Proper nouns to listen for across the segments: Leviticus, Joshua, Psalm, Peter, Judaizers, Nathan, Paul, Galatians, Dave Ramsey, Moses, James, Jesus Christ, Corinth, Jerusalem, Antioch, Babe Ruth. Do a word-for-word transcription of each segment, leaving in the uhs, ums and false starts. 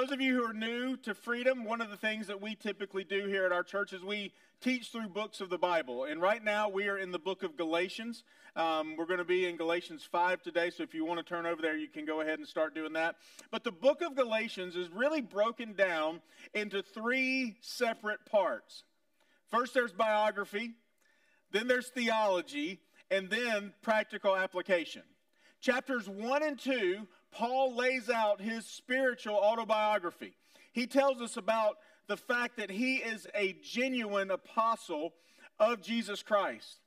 Those of you who are new to freedom, one of the things that we typically do here at our church is we teach through books of the Bible. And right now we are in the book of Galatians. Um, we're going to be in Galatians five today, so if you want to turn over there, you can go ahead and start doing that. But the book of Galatians is really broken down into three separate parts. First, there's biography, then there's theology, and then practical application. Chapters one and two, Paul lays out his spiritual autobiography. He tells us about the fact that he is a genuine apostle of Jesus Christ.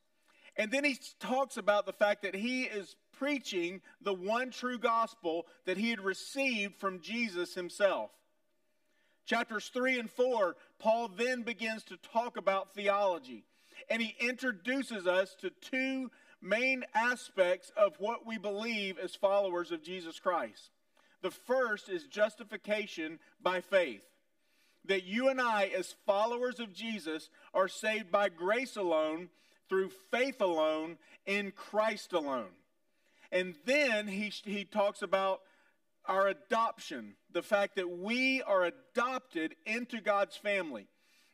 And then he talks about the fact that he is preaching the one true gospel that he had received from Jesus himself. Chapters three and four, Paul then begins to talk about theology. And he introduces us to two main aspects of what we believe as followers of Jesus Christ. The first is justification by faith. That you and I, as followers of Jesus, are saved by grace alone, through faith alone, in Christ alone. And then he, he talks about our adoption. The fact that we are adopted into God's family.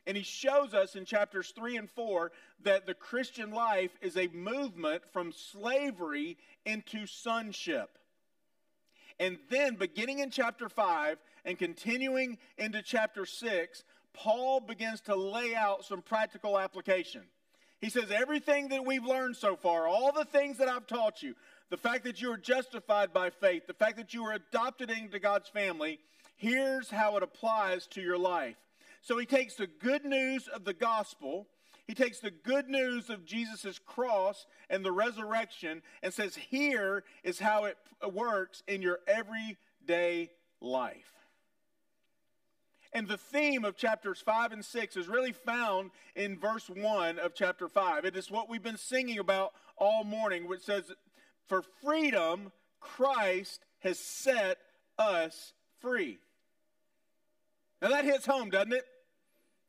And he shows us in chapters three and four that the Christian life is a movement from slavery into sonship. And then beginning in chapter five and continuing into chapter six, Paul begins to lay out some practical application. He says everything that we've learned so far, all the things that I've taught you, the fact that you are justified by faith, the fact that you are adopted into God's family, here's how it applies to your life. So he takes the good news of the gospel, he takes the good news of Jesus' cross and the resurrection, and says here is how it works in your everyday life. And the theme of chapters five and six is really found in verse one of chapter five. It is what we've been singing about all morning, which says, "For freedom, Christ has set us free." Now that hits home, doesn't it?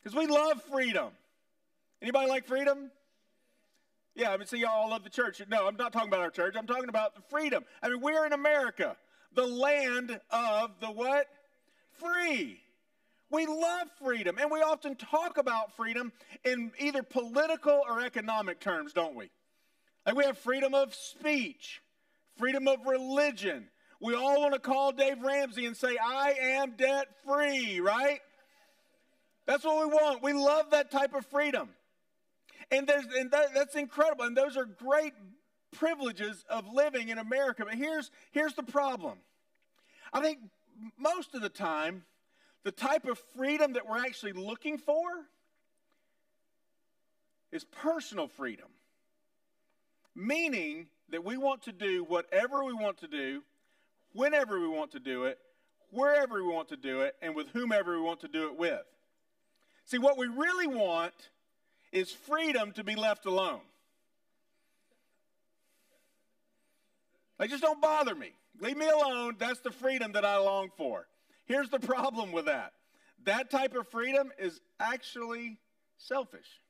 Because we love freedom. Anybody like freedom? Yeah, I mean, see, y'all love the church. No, I'm not talking about our church. I'm talking about the freedom. I mean, we're in America, the land of the what? Free. We love freedom, and we often talk about freedom in either political or economic terms, don't we? Like we have freedom of speech, freedom of religion. We all want to call Dave Ramsey and say, "I am debt free," right? That's what we want. We love that type of freedom. And, there's, and that, that's incredible. And those are great privileges of living in America. But here's, here's the problem. I think most of the time, the type of freedom that we're actually looking for is personal freedom. Meaning that we want to do whatever we want to do, whenever we want to do it, wherever we want to do it, and with whomever we want to do it with. See, what we really want is freedom to be left alone. Like, just don't bother me. Leave me alone. That's the freedom that I long for. Here's the problem with that. That type of freedom is actually selfish.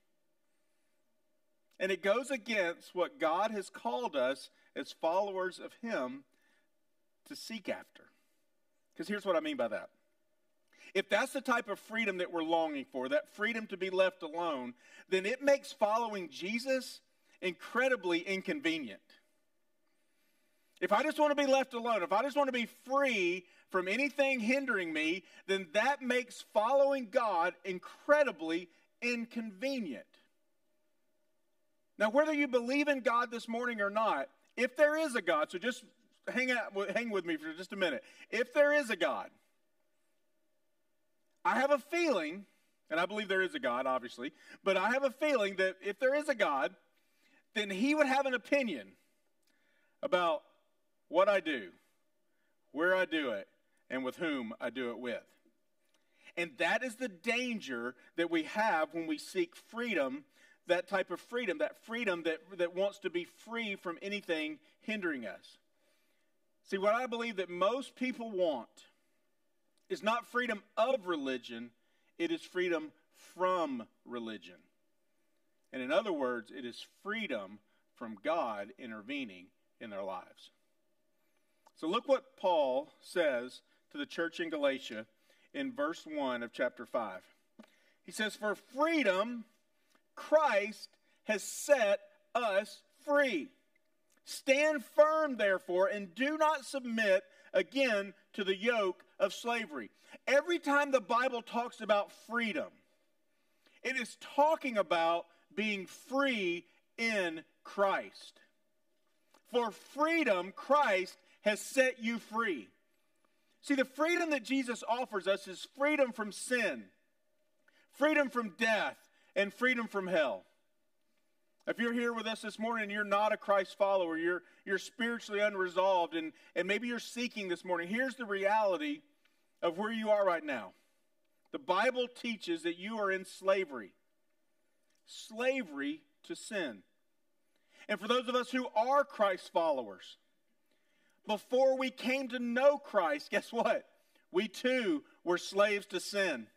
And it goes against what God has called us as followers of Him to seek after. Because here's what I mean by that. If that's the type of freedom that we're longing for, that freedom to be left alone, then it makes following Jesus incredibly inconvenient. If I just want to be left alone, if I just want to be free from anything hindering me, then that makes following God incredibly inconvenient. Now, whether you believe in God this morning or not, if there is a God, so just Hang out, hang with me for just a minute. If there is a God, I have a feeling, and I believe there is a God, obviously, but I have a feeling that if there is a God, then He would have an opinion about what I do, where I do it, and with whom I do it with. And that is the danger that we have when we seek freedom, that type of freedom, that freedom that, that wants to be free from anything hindering us. See, what I believe that most people want is not freedom of religion, it is freedom from religion. And in other words, it is freedom from God intervening in their lives. So look what Paul says to the church in Galatia in verse one of chapter five. He says, "For freedom, Christ has set us free. Stand firm, therefore, and do not submit again to the yoke of slavery." Every time the Bible talks about freedom, it is talking about being free in Christ. For freedom, Christ has set you free. See, the freedom that Jesus offers us is freedom from sin, freedom from death, and freedom from hell. If you're here with us this morning and you're not a Christ follower, you're, you're spiritually unresolved, and, and maybe you're seeking this morning, here's the reality of where you are right now. The Bible teaches that you are in slavery. Slavery to sin. And for those of us who are Christ followers, before we came to know Christ, guess what? We too were slaves to sin.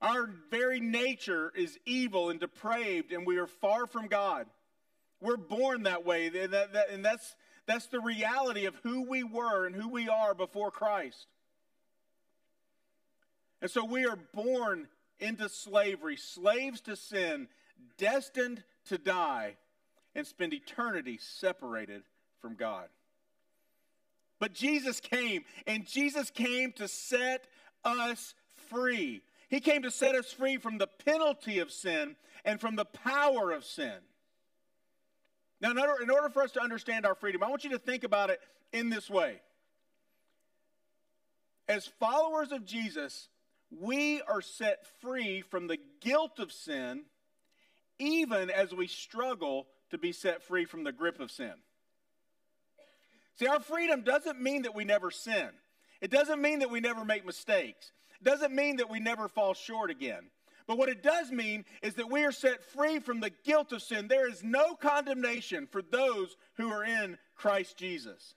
Our very nature is evil and depraved, and we are far from God. We're born that way, and, that, that, and that's, that's the reality of who we were and who we are before Christ. And so we are born into slavery, slaves to sin, destined to die and spend eternity separated from God. But Jesus came, and Jesus came to set us free. He came to set us free from the penalty of sin and from the power of sin. Now, in order, in order for us to understand our freedom, I want you to think about it in this way. As followers of Jesus, we are set free from the guilt of sin, even as we struggle to be set free from the grip of sin. See, our freedom doesn't mean that we never sin. It doesn't mean that we never make mistakes. It doesn't mean that we never fall short again. But what it does mean is that we are set free from the guilt of sin. There is no condemnation for those who are in Christ Jesus.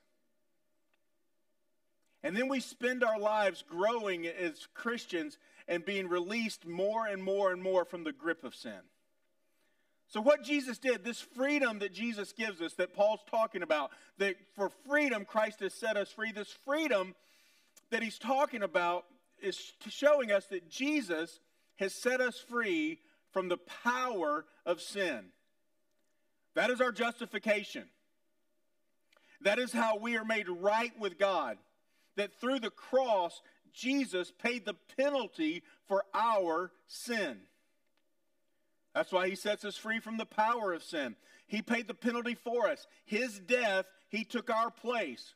And then we spend our lives growing as Christians and being released more and more and more from the grip of sin. So what Jesus did, this freedom that Jesus gives us, that Paul's talking about, that for freedom Christ has set us free, this freedom that he's talking about is showing us that Jesus has set us free from the power of sin. That is our justification. That is how we are made right with God. That through the cross, Jesus paid the penalty for our sin. That's why he sets us free from the power of sin. He paid the penalty for us. His death, he took our place.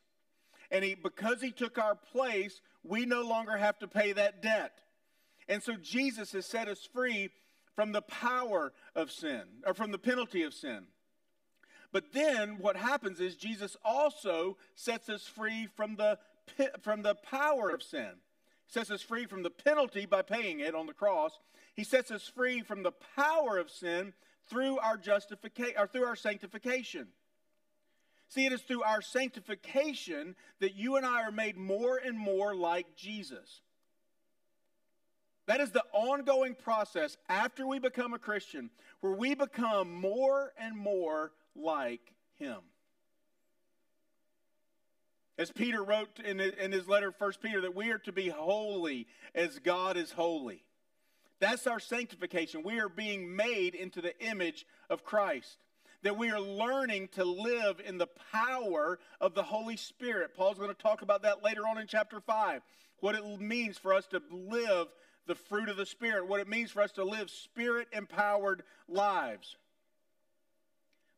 And he, because he took our place, we no longer have to pay that debt. And so Jesus has set us free from the power of sin, or from the penalty of sin. But then what happens is Jesus also sets us free from the, from the power of sin. He sets us free from the penalty by paying it on the cross. He sets us free from the power of sin through our justification, or through our sanctification. See, it is through our sanctification that you and I are made more and more like Jesus. That is the ongoing process after we become a Christian, where we become more and more like him. As Peter wrote in his letter, First Peter, that we are to be holy as God is holy. That's our sanctification. We are being made into the image of Christ. That we are learning to live in the power of the Holy Spirit. Paul's going to talk about that later on in chapter five. What it means for us to live the fruit of the Spirit. What it means for us to live Spirit-empowered lives.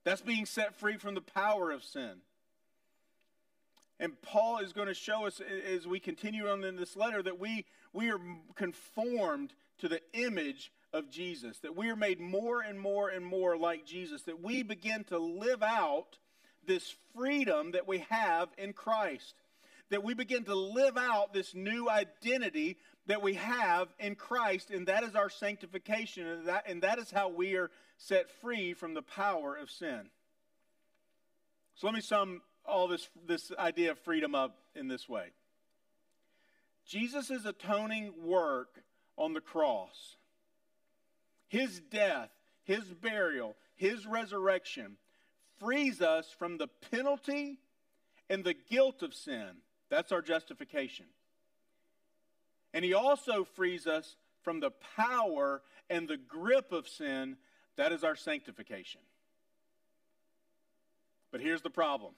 That's being set free from the power of sin. And Paul is going to show us as we continue on in this letter that we, we are conformed to the image of Jesus, that we are made more and more and more like Jesus, that we begin to live out this freedom that we have in Christ, that we begin to live out this new identity that we have in Christ, and that is our sanctification, and that, and that is how we are set free from the power of sin. So let me sum all this, this idea of freedom up in this way. Jesus' atoning work on the cross, his death, his burial, his resurrection frees us from the penalty and the guilt of sin. That's our justification. And he also frees us from the power and the grip of sin. That is our sanctification. But here's the problem.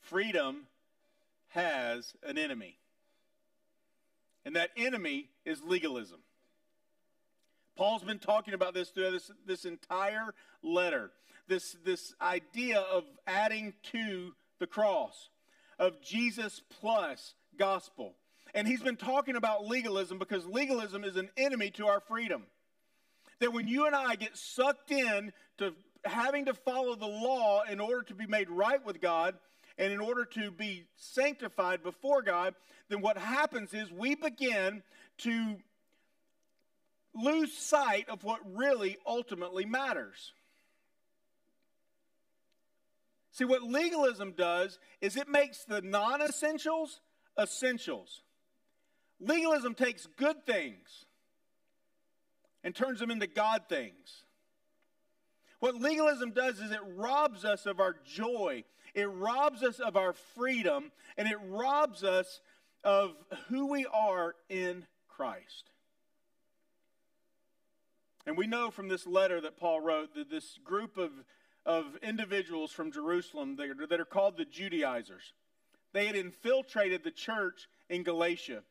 Freedom has an enemy. And that enemy is legalism. Paul's been talking about this through this, this entire letter. This, this idea of adding to the cross, of Jesus plus gospel. And he's been talking about legalism because legalism is an enemy to our freedom. That when you and I get sucked in to having to follow the law in order to be made right with God and in order to be sanctified before God, then what happens is we begin to lose sight of what really ultimately matters. See, what legalism does is it makes the non-essentials essentials. Legalism takes good things and turns them into God things. What legalism does is it robs us of our joy, it robs us of our freedom, and it robs us of who we are in Christ. And we know from this letter that Paul wrote that this group of, of individuals from Jerusalem that are, that are called the Judaizers, they had infiltrated the church in Galatia.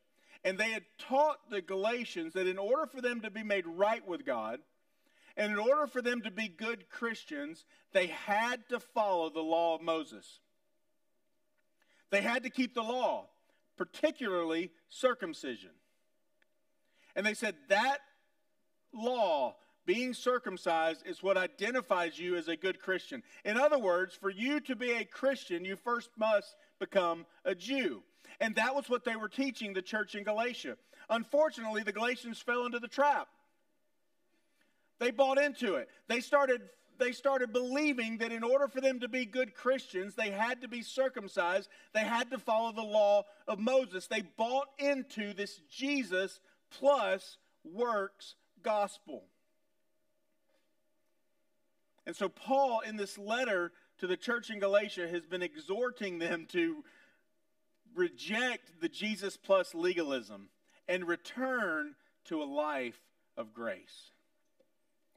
And they had taught the Galatians that in order for them to be made right with God, and in order for them to be good Christians, they had to follow the law of Moses. They had to keep the law, particularly circumcision. And they said that law, being circumcised, is what identifies you as a good Christian. In other words, for you to be a Christian, you first must become a Jew. And that was what they were teaching the church in Galatia. Unfortunately, the Galatians fell into the trap. They bought into it. They started, they started believing that in order for them to be good Christians, they had to be circumcised. They had to follow the law of Moses. They bought into this Jesus plus works gospel. And so Paul, in this letter to the church in Galatia, has been exhorting them to reject the Jesus plus legalism and return to a life of grace.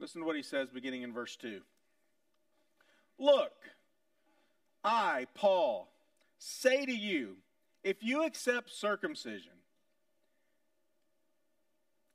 Listen to what he says beginning in verse two. Look, I, Paul, say to you, if you accept circumcision,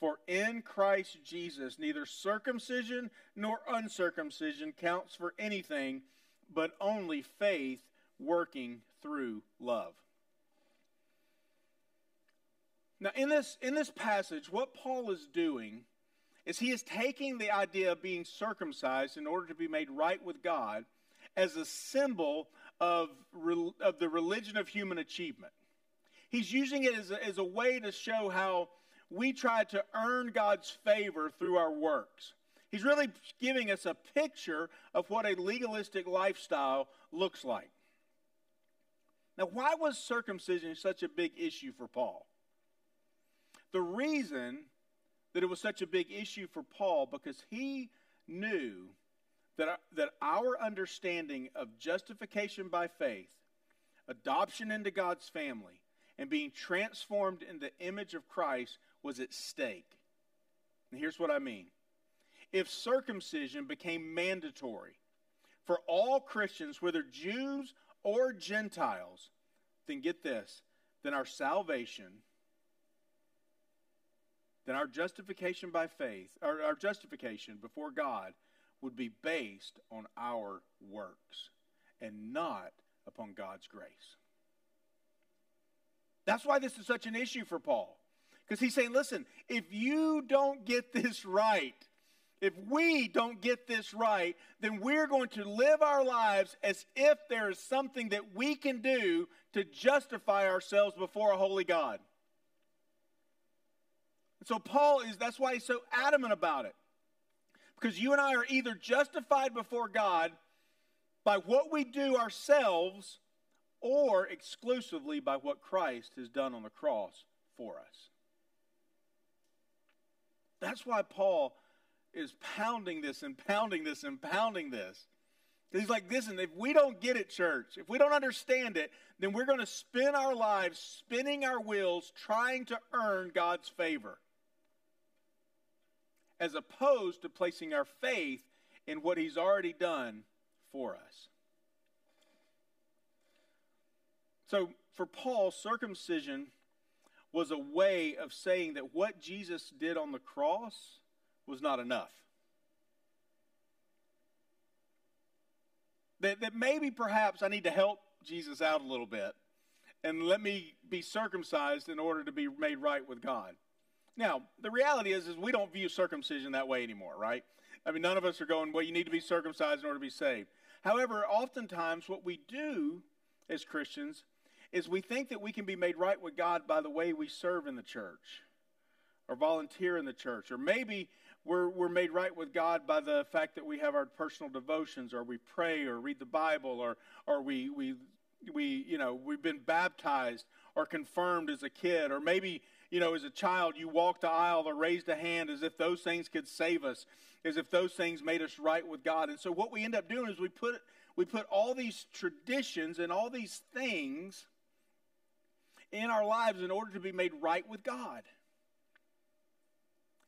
For in Christ Jesus, neither circumcision nor uncircumcision counts for anything, but only faith working through love. Now, in this, in this passage, what Paul is doing is he is taking the idea of being circumcised in order to be made right with God as a symbol of, of the religion of human achievement. He's using it as a, as a way to show how we try to earn God's favor through our works. He's really giving us a picture of what a legalistic lifestyle looks like. Now, why was circumcision such a big issue for Paul? The reason that it was such a big issue for Paul because he knew that, that our understanding of justification by faith, adoption into God's family, and being transformed in the image of Christ was at stake. And here's what I mean. If circumcision became mandatory for all Christians, whether Jews or Gentiles, then get this, then our salvation, then our justification by faith, or our justification before God, would be based on our works and not upon God's grace. That's why this is such an issue for Paul. Because he's saying, listen, if you don't get this right, if we don't get this right, then we're going to live our lives as if there is something that we can do to justify ourselves before a holy God. And so Paul is, that's why he's so adamant about it. Because you and I are either justified before God by what we do ourselves or exclusively by what Christ has done on the cross for us. That's why Paul is pounding this and pounding this and pounding this. He's like, listen, if we don't get it, church, if we don't understand it, then we're going to spend our lives spinning our wheels trying to earn God's favor, as opposed to placing our faith in what he's already done for us. So for Paul, circumcision was a way of saying that what Jesus did on the cross was not enough. That, that maybe perhaps I need to help Jesus out a little bit and let me be circumcised in order to be made right with God. Now, the reality is, is we don't view circumcision that way anymore, right? I mean, none of us are going, well, you need to be circumcised in order to be saved. However, oftentimes what we do as Christians is we think that we can be made right with God by the way we serve in the church or volunteer in the church. Or maybe we're, we're made right with God by the fact that we have our personal devotions, or we pray or read the Bible, or, or we, we, we, you know, we've been baptized or confirmed as a kid, or maybe, you know, as a child, you walked the aisle or raised a hand, as if those things could save us, as if those things made us right with God. And so what we end up doing is we put, we put all these traditions and all these things in our lives in order to be made right with God.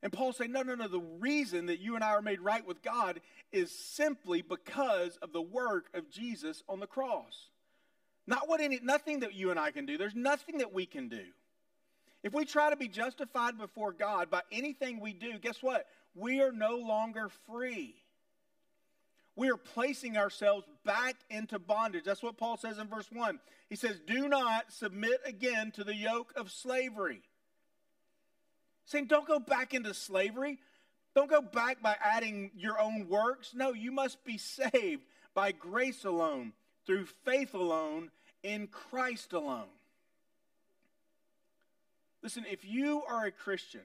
And Paul's saying, no, no, no, the reason that you and I are made right with God is simply because of the work of Jesus on the cross. Not what any, nothing that you and I can do. There's nothing that we can do. If we try to be justified before God by anything we do, guess what? We are no longer free. We are placing ourselves back into bondage. That's what Paul says in verse one. He says, do not submit again to the yoke of slavery. He's saying, don't go back into slavery. Don't go back by adding your own works. No, you must be saved by grace alone, through faith alone, in Christ alone. Listen, if you are a Christian,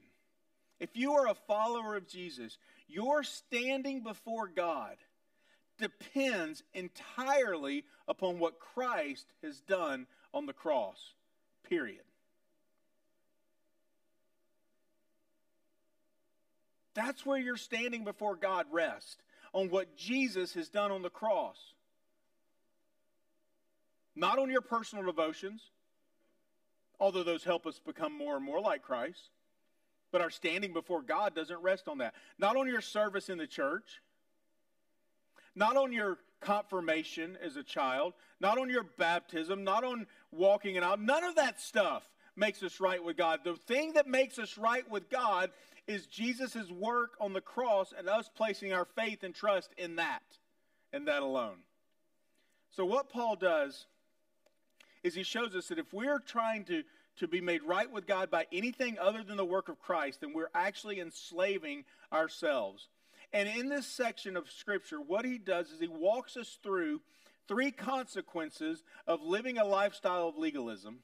if you are a follower of Jesus, your standing before God depends entirely upon what Christ has done on the cross, period. That's where your standing before God rests, on what Jesus has done on the cross. Not on your personal devotions, although those help us become more and more like Christ, but our standing before God doesn't rest on that. Not on your service in the church, not on your confirmation as a child, not on your baptism, not on walking it out. None of that stuff makes us right with God. The thing that makes us right with God is Jesus' work on the cross and us placing our faith and trust in that, and that alone. So what Paul does is he shows us that if we're trying to, to be made right with God by anything other than the work of Christ, then we're actually enslaving ourselves. And in this section of Scripture, what he does is he walks us through three consequences of living a lifestyle of legalism,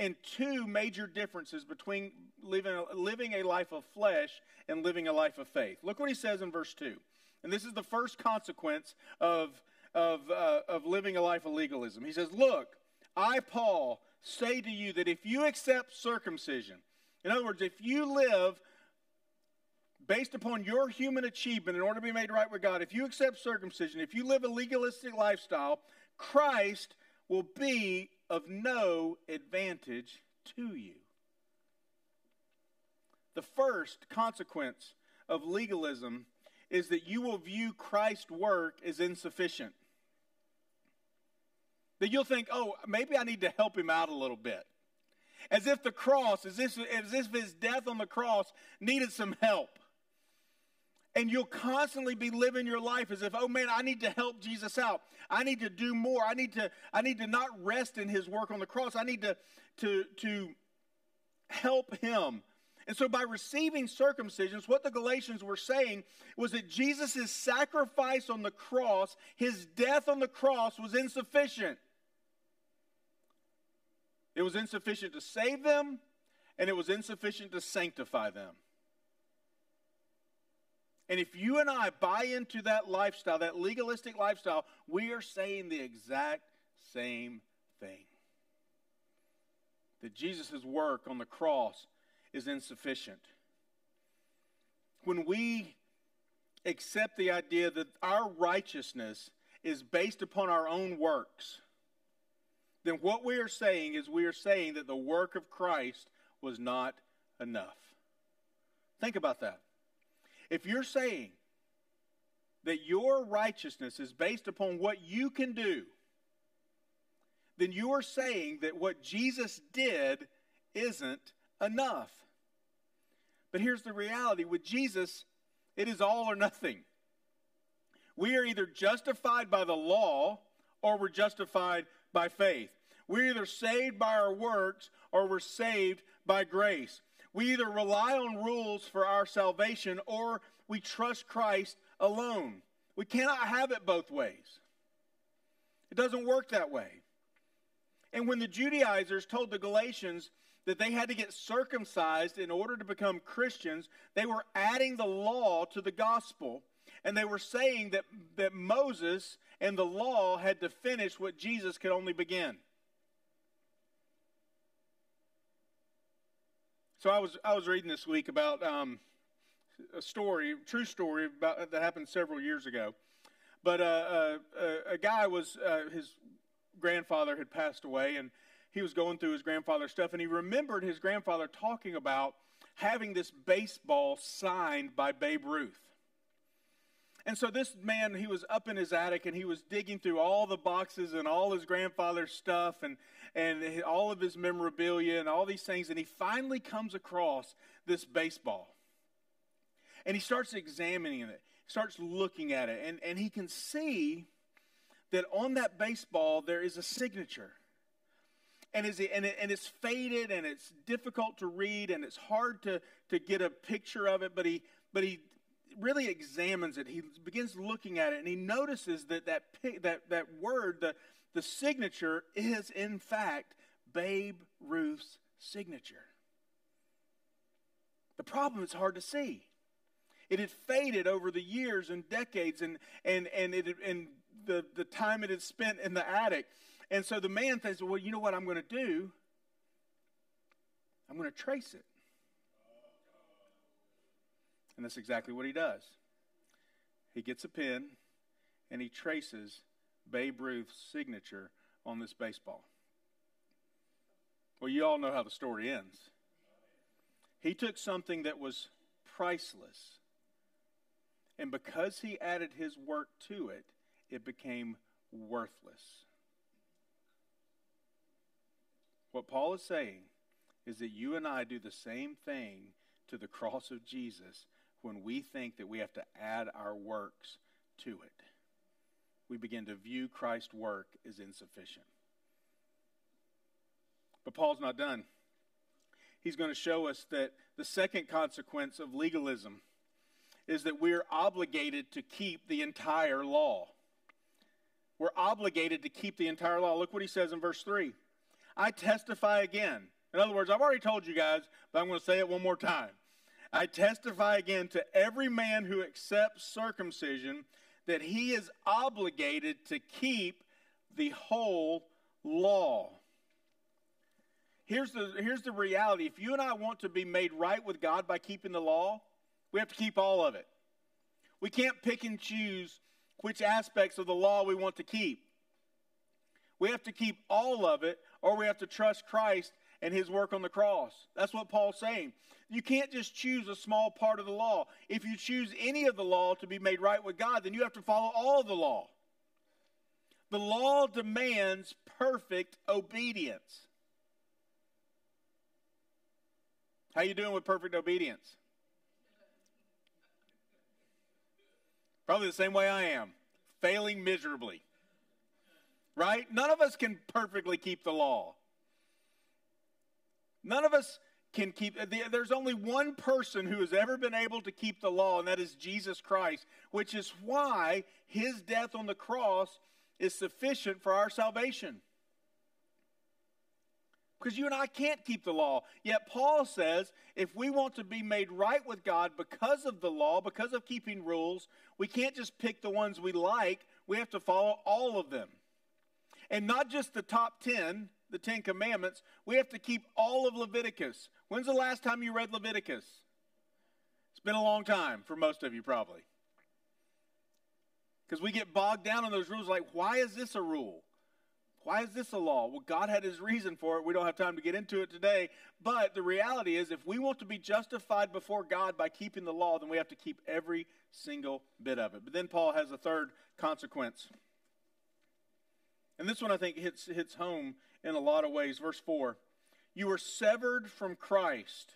and two major differences between living a, living a life of flesh and living a life of faith. Look what he says in verse two. And this is the first consequence of, of, uh, of living a life of legalism. He says, look, I, Paul, say to you that if you accept circumcision, in other words, if you live based upon your human achievement in order to be made right with God, if you accept circumcision, if you live a legalistic lifestyle, Christ will be of no advantage to you. The first consequence of legalism is that you will view Christ's work as insufficient. That you'll think, oh, maybe I need to help him out a little bit. As if the cross, as if, as if his death on the cross needed some help. And you'll constantly be living your life as if, oh man, I need to help Jesus out. I need to do more. I need to, I need to not rest in his work on the cross. I need to, to, to help him. And so by receiving circumcision, what the Galatians were saying was that Jesus' sacrifice on the cross, his death on the cross, was insufficient. It was insufficient to save them, and it was insufficient to sanctify them. And if you and I buy into that lifestyle, that legalistic lifestyle, we are saying the exact same thing. That Jesus' work on the cross is insufficient. When we accept the idea that our righteousness is based upon our own works, then what we are saying is we are saying that the work of Christ was not enough. Think about that. If you're saying that your righteousness is based upon what you can do, then you are saying that what Jesus did isn't enough. But here's the reality. With Jesus, it is all or nothing. We are either justified by the law or we're justified by faith. We're either saved by our works or we're saved by grace. We either rely on rules for our salvation or we trust Christ alone. We cannot have it both ways. It doesn't work that way. And when the Judaizers told the Galatians that they had to get circumcised in order to become Christians, they were adding the law to the gospel. And they were saying that, that Moses and the law had to finish what Jesus could only begin. So I was I was reading this week about um, a story, true story about, that happened several years ago. But uh, a, a guy was, uh, his grandfather had passed away, and he was going through his grandfather's stuff, and he remembered his grandfather talking about having this baseball signed by Babe Ruth. And so this man, he was up in his attic, and he was digging through all the boxes and all his grandfather's stuff and, and all of his memorabilia and all these things, and he finally comes across this baseball. And he starts examining it, starts looking at it, and, and he can see that on that baseball there is a signature. And, is it, and, it, and it's faded, and it's difficult to read, and it's hard to, to get a picture of it, but he but he really examines it. He begins looking at it, and he notices that that, that, that word, the, the signature, is in fact Babe Ruth's signature. The problem is hard to see. It had faded over the years and decades, and, and, and, it, and the, the time it had spent in the attic. And so the man says, well, you know what I'm going to do? I'm going to trace it. And that's exactly what he does. He gets a pen, and he traces Babe Ruth's signature on this baseball. Well, you all know how the story ends. He took something that was priceless, and because he added his work to it, it became worthless. What Paul is saying is that you and I do the same thing to the cross of Jesus when we think that we have to add our works to it. We begin to view Christ's work as insufficient. But Paul's not done. He's going to show us that the second consequence of legalism is that we're obligated to keep the entire law. We're obligated to keep the entire law. Look what he says in verse three. I testify again. In other words, I've already told you guys, but I'm going to say it one more time. I testify again to every man who accepts circumcision that he is obligated to keep the whole law. Here's the, here's the reality. If you and I want to be made right with God by keeping the law, we have to keep all of it. We can't pick and choose which aspects of the law we want to keep. We have to keep all of it, or we have to trust Christ and his work on the cross. That's what Paul's saying. You can't just choose a small part of the law. If you choose any of the law to be made right with God, then you have to follow all of the law. The law demands perfect obedience. How you doing with perfect obedience? Probably the same way I am, failing miserably. Right? None of us can perfectly keep the law. None of us can keep, there's only one person who has ever been able to keep the law, and that is Jesus Christ, which is why his death on the cross is sufficient for our salvation. because you and I can't keep the law. Yet Paul says if we want to be made right with God because of the law, because of keeping rules, we can't just pick the ones we like. We have to follow all of them. And not just the top ten, the Ten Commandments. We have to keep all of Leviticus. When's the last time you read Leviticus? It's been a long time for most of you probably. Because we get bogged down on those rules like, why is this a rule? Why is this a law? Well, God had his reason for it. We don't have time to get into it today. But the reality is, if we want to be justified before God by keeping the law, then we have to keep every single bit of it. But then Paul has a third consequence. And this one, I think, hits, hits home in a lot of ways. Verse four, you were severed from Christ.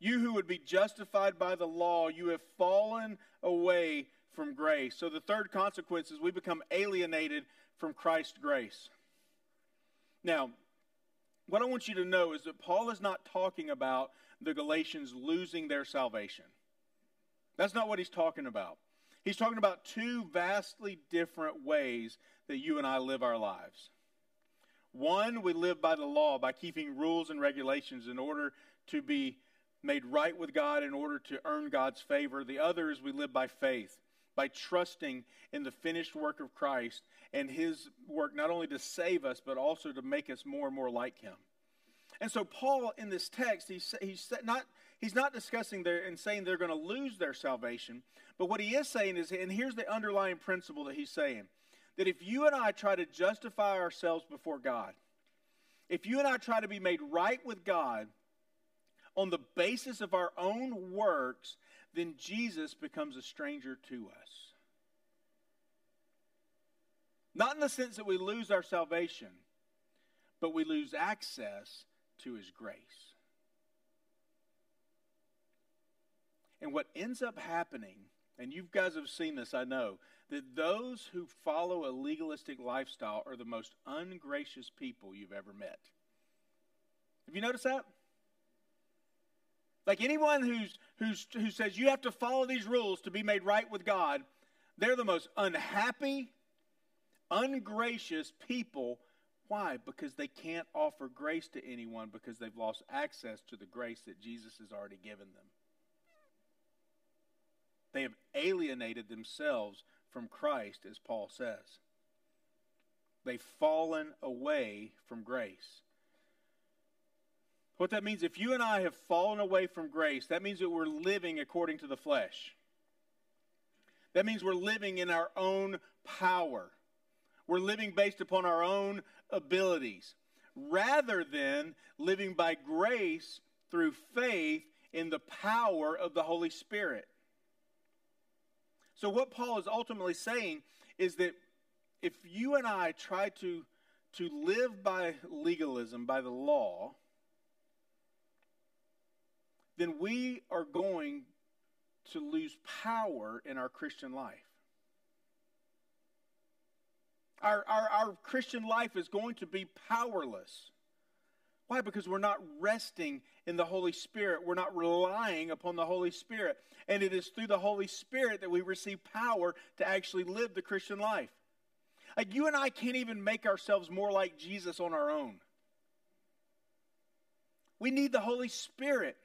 You who would be justified by the law, you have fallen away from grace. So the third consequence is we become alienated from Christ's grace. Now, what I want you to know is that Paul is not talking about the Galatians losing their salvation. That's not what he's talking about. He's talking about two vastly different ways that you and I live our lives. One, we live by the law, by keeping rules and regulations in order to be made right with God, in order to earn God's favor. The other is we live by faith, by trusting in the finished work of Christ and his work not only to save us, but also to make us more and more like him. And so Paul, in this text, he's, he's, not, he's not discussing their, and saying they're going to lose their salvation, but what he is saying is, and here's the underlying principle that he's saying, that if you and I try to justify ourselves before God, if you and I try to be made right with God on the basis of our own works, then Jesus becomes a stranger to us. Not in the sense that we lose our salvation, but we lose access to his grace. And what ends up happening, and you guys have seen this, I know, that those who follow a legalistic lifestyle are the most ungracious people you've ever met. Have you noticed that? Like anyone who's, who's, who says you have to follow these rules to be made right with God, they're the most unhappy, ungracious people. Why? Because they can't offer grace to anyone because they've lost access to the grace that Jesus has already given them. They have alienated themselves from Christ, as Paul says. They've fallen away from grace. What that means, if you and I have fallen away from grace, that means that we're living according to the flesh. That means we're living in our own power. We're living based upon our own abilities, rather than living by grace through faith in the power of the Holy Spirit. So what Paul is ultimately saying is that if you and I try to, to live by legalism, by the law, then we are going to lose power in our Christian life. Our, our, our Christian life is going to be powerless. Why? Because we're not resting in the Holy Spirit. We're not relying upon the Holy Spirit. And it is through the Holy Spirit that we receive power to actually live the Christian life. Like you and I can't even make ourselves more like Jesus on our own. We need the Holy Spirit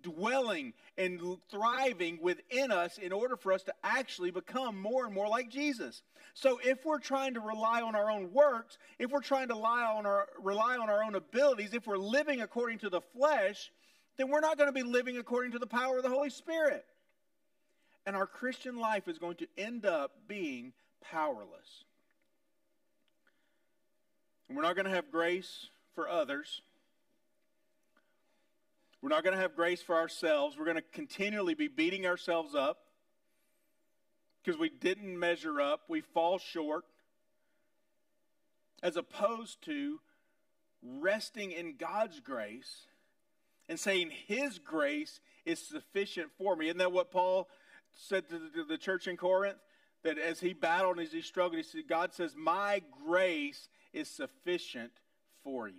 dwelling and thriving within us in order for us to actually become more and more like Jesus. So if we're trying to rely on our own works, if we're trying to rely on our, rely on our own abilities, if we're living according to the flesh, then we're not going to be living according to the power of the Holy Spirit. And our Christian life is going to end up being powerless. And we're not going to have grace for others. We're not going to have grace for ourselves. We're going to continually be beating ourselves up because we didn't measure up. We fall short, as opposed to resting in God's grace and saying his grace is sufficient for me. Isn't that what Paul said to the, to the church in Corinth? That as he battled and as he struggled, he said, God says, my grace is sufficient for you.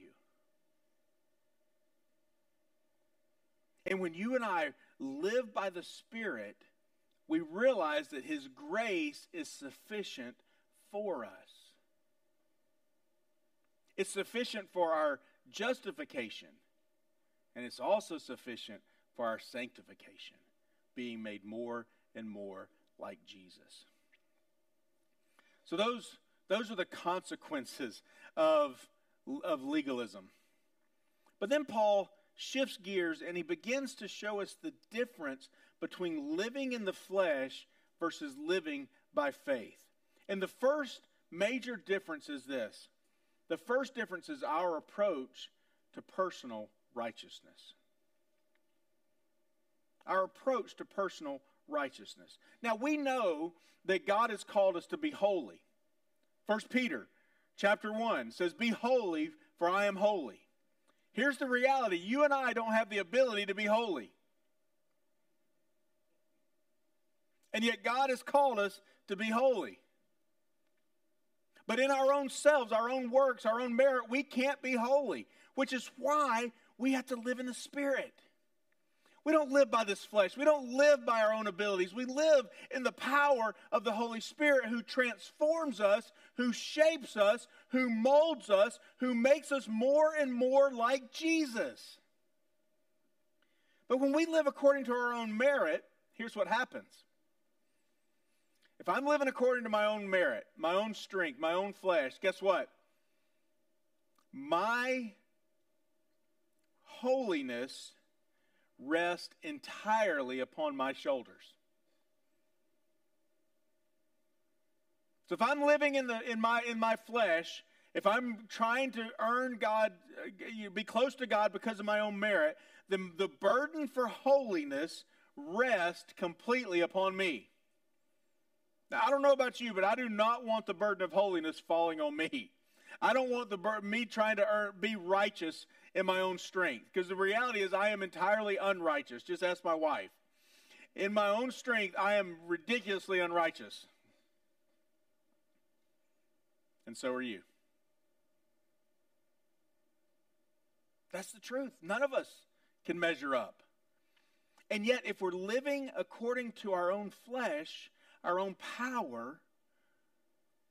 And when you and I live by the Spirit, we realize that his grace is sufficient for us. It's sufficient for our justification. And it's also sufficient for our sanctification, being made more and more like Jesus. So those those are the consequences of, of legalism. But then Paul shifts gears and he begins to show us the difference between living in the flesh versus living by faith. And the first major difference is this. The first difference is our approach to personal righteousness. Our approach to personal righteousness. Now we know that God has called us to be holy. First Peter chapter one says, "Be holy, for I am holy." Here's the reality. You and I don't have the ability to be holy. And yet God has called us to be holy. But in our own selves, our own works, our own merit, we can't be holy, which is why we have to live in the Spirit. We don't live by this flesh. We don't live by our own abilities. We live in the power of the Holy Spirit, who transforms us, who shapes us, who molds us, who makes us more and more like Jesus. But when we live according to our own merit, here's what happens. If I'm living according to my own merit, my own strength, my own flesh, guess what? My holiness rests entirely upon my shoulders. So if I'm living in the in my in my flesh, if I'm trying to earn God, be close to God because of my own merit, then the burden for holiness rests completely upon me. Now, I don't know about you, but I do not want the burden of holiness falling on me. I don't want the bur- me trying to earn, be righteous in my own strength. Because the reality is I am entirely unrighteous. Just ask my wife. In my own strength, I am ridiculously unrighteous. And so are you. That's the truth. None of us can measure up. And yet, if we're living according to our own flesh, our own power,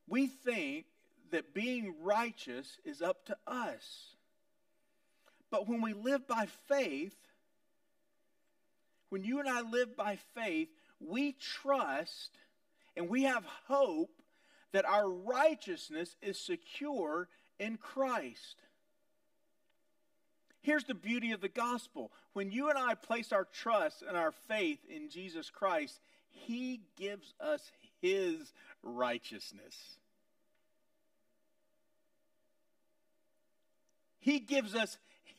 we think that being righteous is up to us. But when we live by faith, when you and I live by faith, we trust and we have hope that our righteousness is secure in Christ. Here's the beauty of the gospel. When you and I place our trust and our faith in Jesus Christ, He gives us His righteousness. He gives us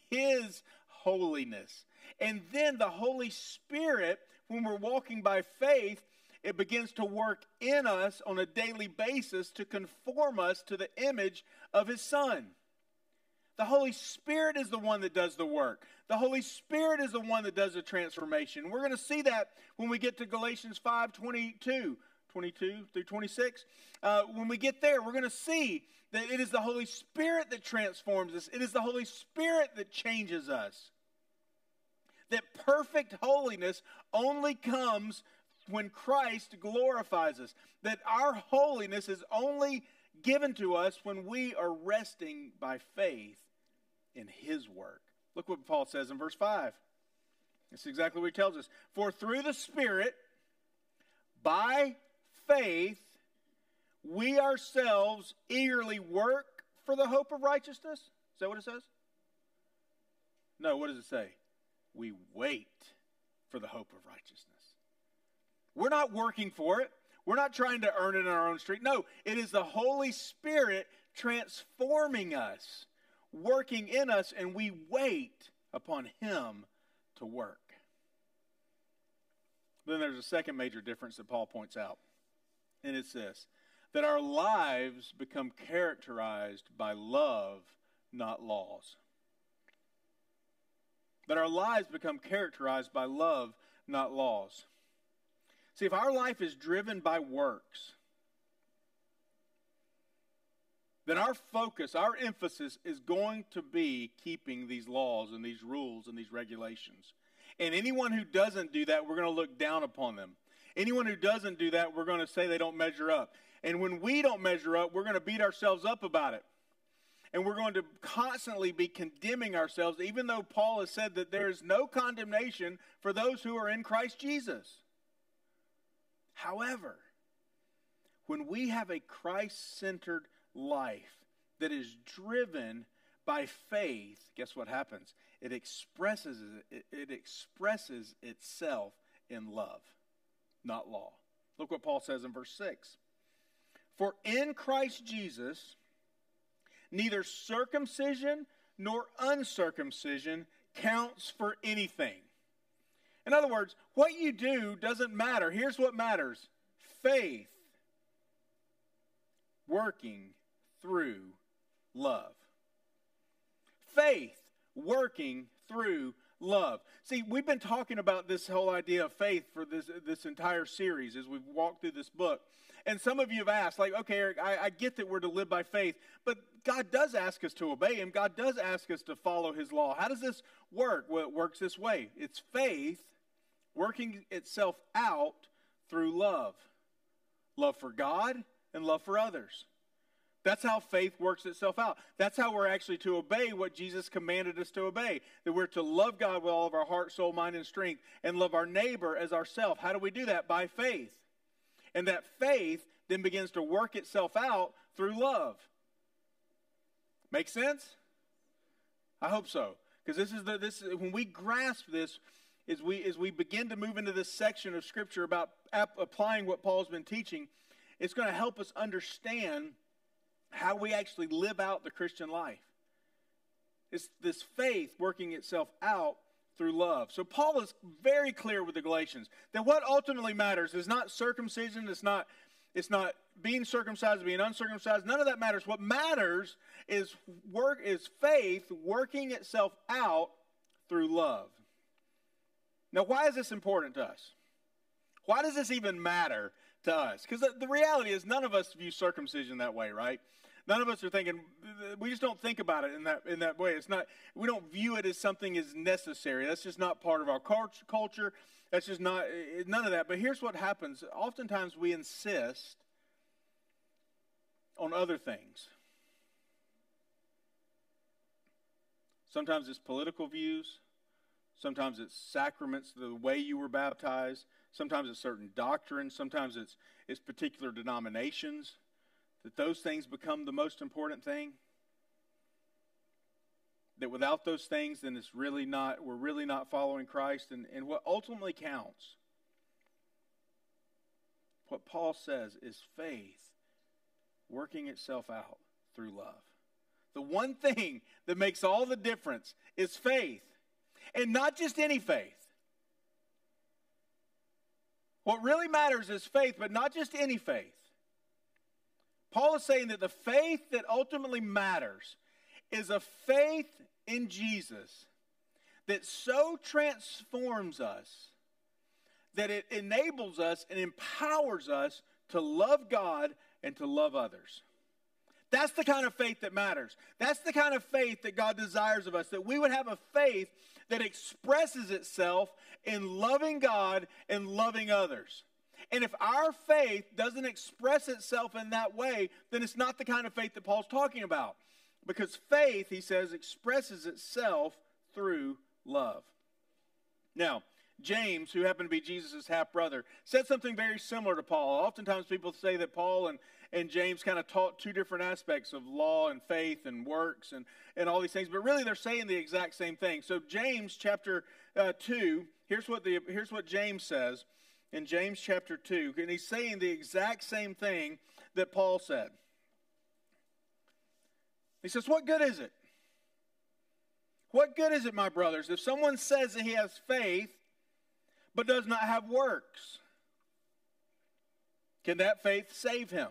His holiness. And then the Holy Spirit, when we're walking by faith, it begins to work in us on a daily basis to conform us to the image of His Son. The Holy Spirit is the one that does the work. The Holy Spirit is the one that does the transformation. We're going to see that when we get to Galatians five twenty-two through twenty-six. Uh, when we get there, we're going to see that it is the Holy Spirit that transforms us. It is the Holy Spirit that changes us. That perfect holiness only comes when Christ glorifies us. That our holiness is only given to us when we are resting by faith in His work. Look what Paul says in verse five. It's exactly what he tells us. For through the Spirit, by faith, we ourselves eagerly work for the hope of righteousness. Is that what it says? No, what does it say? We wait for the hope of righteousness. We're not working for it. We're not trying to earn it in our own strength. No, it is the Holy Spirit transforming us, working in us, and we wait upon Him to work. Then there's a second major difference that Paul points out, and it's this, that our lives become characterized by love, not laws. That our lives become characterized by love, not laws. See, if our life is driven by works, then our focus, our emphasis is going to be keeping these laws and these rules and these regulations. And anyone who doesn't do that, we're going to look down upon them. Anyone who doesn't do that, we're going to say they don't measure up. And when we don't measure up, we're going to beat ourselves up about it. and we're going to constantly be condemning ourselves, even though Paul has said that there is no condemnation for those who are in Christ Jesus. However, when we have a Christ-centered life that is driven by faith, guess what happens? It expresses, it, it expresses itself in love, not law. Look what Paul says in verse six. For in Christ Jesus, neither circumcision nor uncircumcision counts for anything. In other words, what you do doesn't matter. Here's what matters. Faith working through love. Faith working through love. See, we've been talking about this whole idea of faith for this, this entire series as we've walked through this book. And some of you have asked, like, okay, Eric, I, I get that we're to live by faith, but God does ask us to obey Him. God does ask us to follow His law. How does this work? Well, it works this way. It's faith working itself out through love. Love for God and love for others. That's how faith works itself out. That's how we're actually to obey what Jesus commanded us to obey, that we're to love God with all of our heart, soul, mind, and strength, and love our neighbor as ourselves. How do we do that? By faith. And that faith then begins to work itself out through love. Make sense? I hope so. Because this is the this when we grasp this, as we as we begin to move into this section of Scripture about ap- applying what Paul's been teaching, it's going to help us understand how we actually live out the Christian life. It's this faith working itself out through love. So Paul is very clear with the Galatians that what ultimately matters is not circumcision, it's not, it's not being circumcised, being uncircumcised. None of that matters. What matters is work is faith working itself out through love. Now, why is this important to us? Why does this even matter to us? Because the, the reality is none of us view circumcision that way, right? None of us are thinking, we just don't think about it in that in that way. It's not, we don't view it as something as necessary. That's just not part of our culture. That's just not, none of that. But here's what happens. Oftentimes we insist on other things. Sometimes it's political views. Sometimes it's sacraments, the way you were baptized. Sometimes it's certain doctrines. Sometimes it's, it's particular denominations. That those things become the most important thing. That without those things, then it's really not, we're really not following Christ. And, and what ultimately counts, what Paul says, is faith working itself out through love. The one thing that makes all the difference is faith. And not just any faith. What really matters is faith, but not just any faith. Paul is saying that the faith that ultimately matters is a faith in Jesus that so transforms us that it enables us and empowers us to love God and to love others. That's the kind of faith that matters. That's the kind of faith that God desires of us, that we would have a faith that expresses itself in loving God and loving others. And if our faith doesn't express itself in that way, then it's not the kind of faith that Paul's talking about. Because faith, he says, expresses itself through love. Now, James, who happened to be Jesus' half-brother, said something very similar to Paul. Oftentimes people say that Paul and, and James kind of taught two different aspects of law and faith and works and, and all these things. But really they're saying the exact same thing. So James chapter uh, two, here's what the here's what James says. In James chapter two, and he's saying the exact same thing that Paul said. He says, what good is it? What good is it, my brothers, if someone says that he has faith but does not have works? Can that faith save him?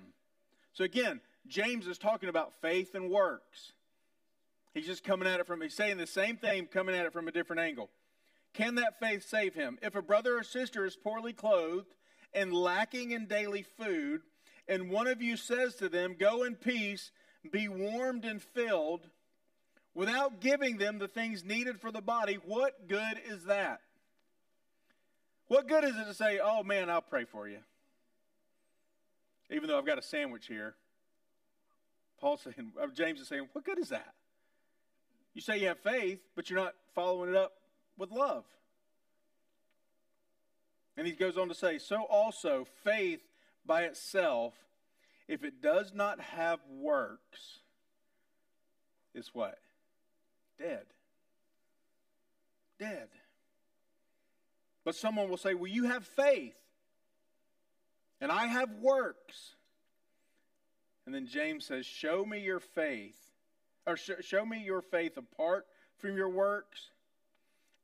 So again, James is talking about faith and works. He's just coming at it from, he's saying the same thing, coming at it from a different angle. Can that faith save him? If a brother or sister is poorly clothed and lacking in daily food, and one of you says to them, go in peace, be warmed and filled, without giving them the things needed for the body, what good is that? What good is it to say, oh man, I'll pray for you, even though I've got a sandwich here? Paul's saying, James is saying, what good is that? You say you have faith, but you're not following it up with love. And he goes on to say, so also faith by itself, if it does not have works, is what? Dead. Dead. But someone will say, well, you have faith, and I have works. And then James says, show me your faith, or sh- show me your faith apart from your works,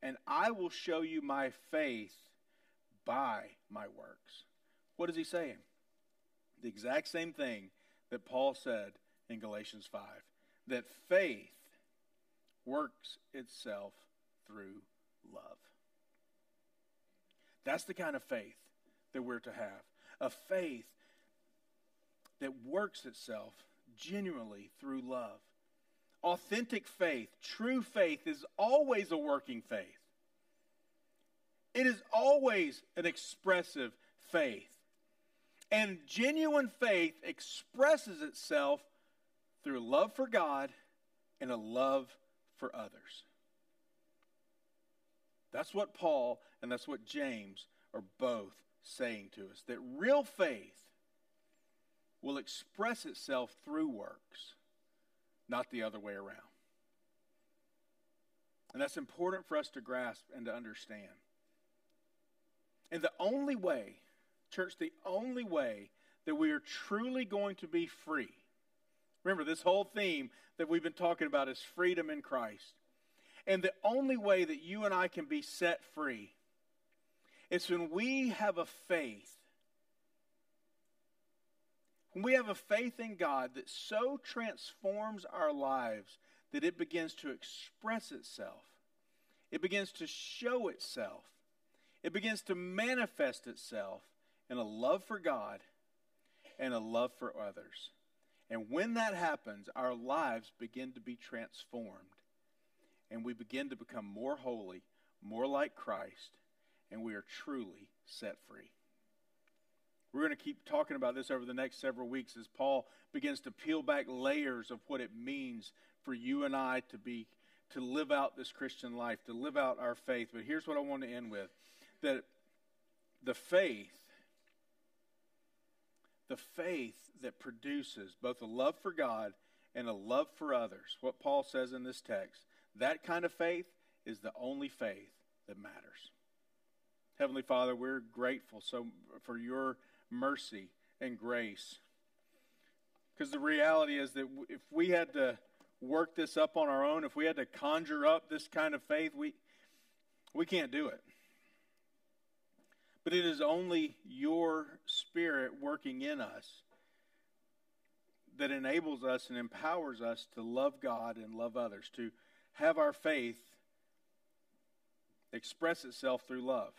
and I will show you my faith by my works. What is he saying? The exact same thing that Paul said in Galatians five, that faith works itself through love. That's the kind of faith that we're to have. A faith that works itself genuinely through love. Authentic faith, true faith, is always a working faith. It is always an expressive faith. And genuine faith expresses itself through love for God and a love for others. That's what Paul and that's what James are both saying to us. That real faith will express itself through works, not the other way around. And that's important for us to grasp and to understand. And the only way, church, the only way that we are truly going to be free. Remember, this whole theme that we've been talking about is freedom in Christ. And the only way that you and I can be set free is when we have a faith. When we have a faith in God that so transforms our lives that it begins to express itself. It begins to show itself. It begins to manifest itself in a love for God and a love for others. And when that happens, our lives begin to be transformed. And we begin to become more holy, more like Christ, and we are truly set free. We're going to keep talking about this over the next several weeks as Paul begins to peel back layers of what it means for you and I to be, to live out this Christian life, to live out our faith. But here's what I want to end with, that the faith, the faith that produces both a love for God and a love for others, what Paul says in this text, that kind of faith is the only faith that matters. Heavenly Father, we're grateful so for your mercy and grace. Because the reality is that if we had to work this up on our own, if we had to conjure up this kind of faith, we, we can't do it. But it is only your Spirit working in us that enables us and empowers us to love God and love others, to have our faith express itself through love.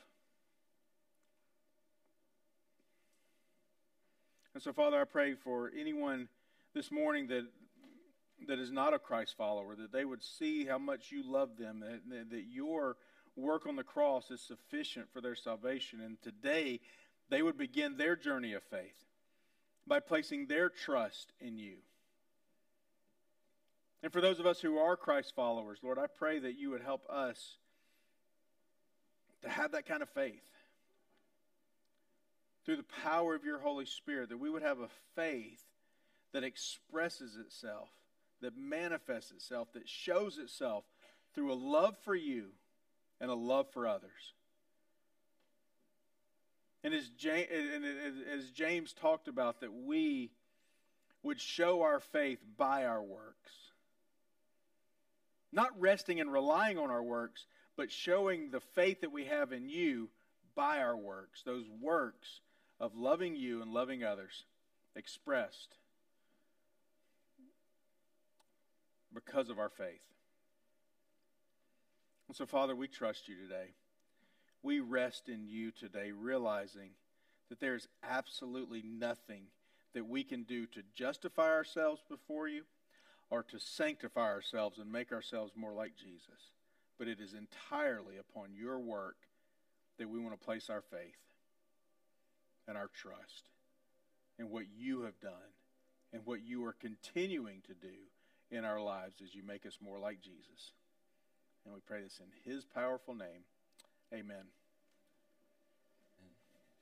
And so, Father, I pray for anyone this morning that that is not a Christ follower, that they would see how much you love them, that, that your work on the cross is sufficient for their salvation. And today, they would begin their journey of faith by placing their trust in you. And for those of us who are Christ followers, Lord, I pray that you would help us to have that kind of faith. Through the power of your Holy Spirit, that we would have a faith that expresses itself, that manifests itself, that shows itself through a love for you and a love for others. And as James, and as James talked about, that we would show our faith by our works. Not resting and relying on our works, but showing the faith that we have in you by our works, those works of loving you and loving others expressed because of our faith. And so, Father, we trust you today. We rest in you today, realizing that there is absolutely nothing that we can do to justify ourselves before you or to sanctify ourselves and make ourselves more like Jesus. But it is entirely upon your work that we want to place our faith and our trust in what you have done and what you are continuing to do in our lives as you make us more like Jesus. And we pray this in his powerful name. Amen.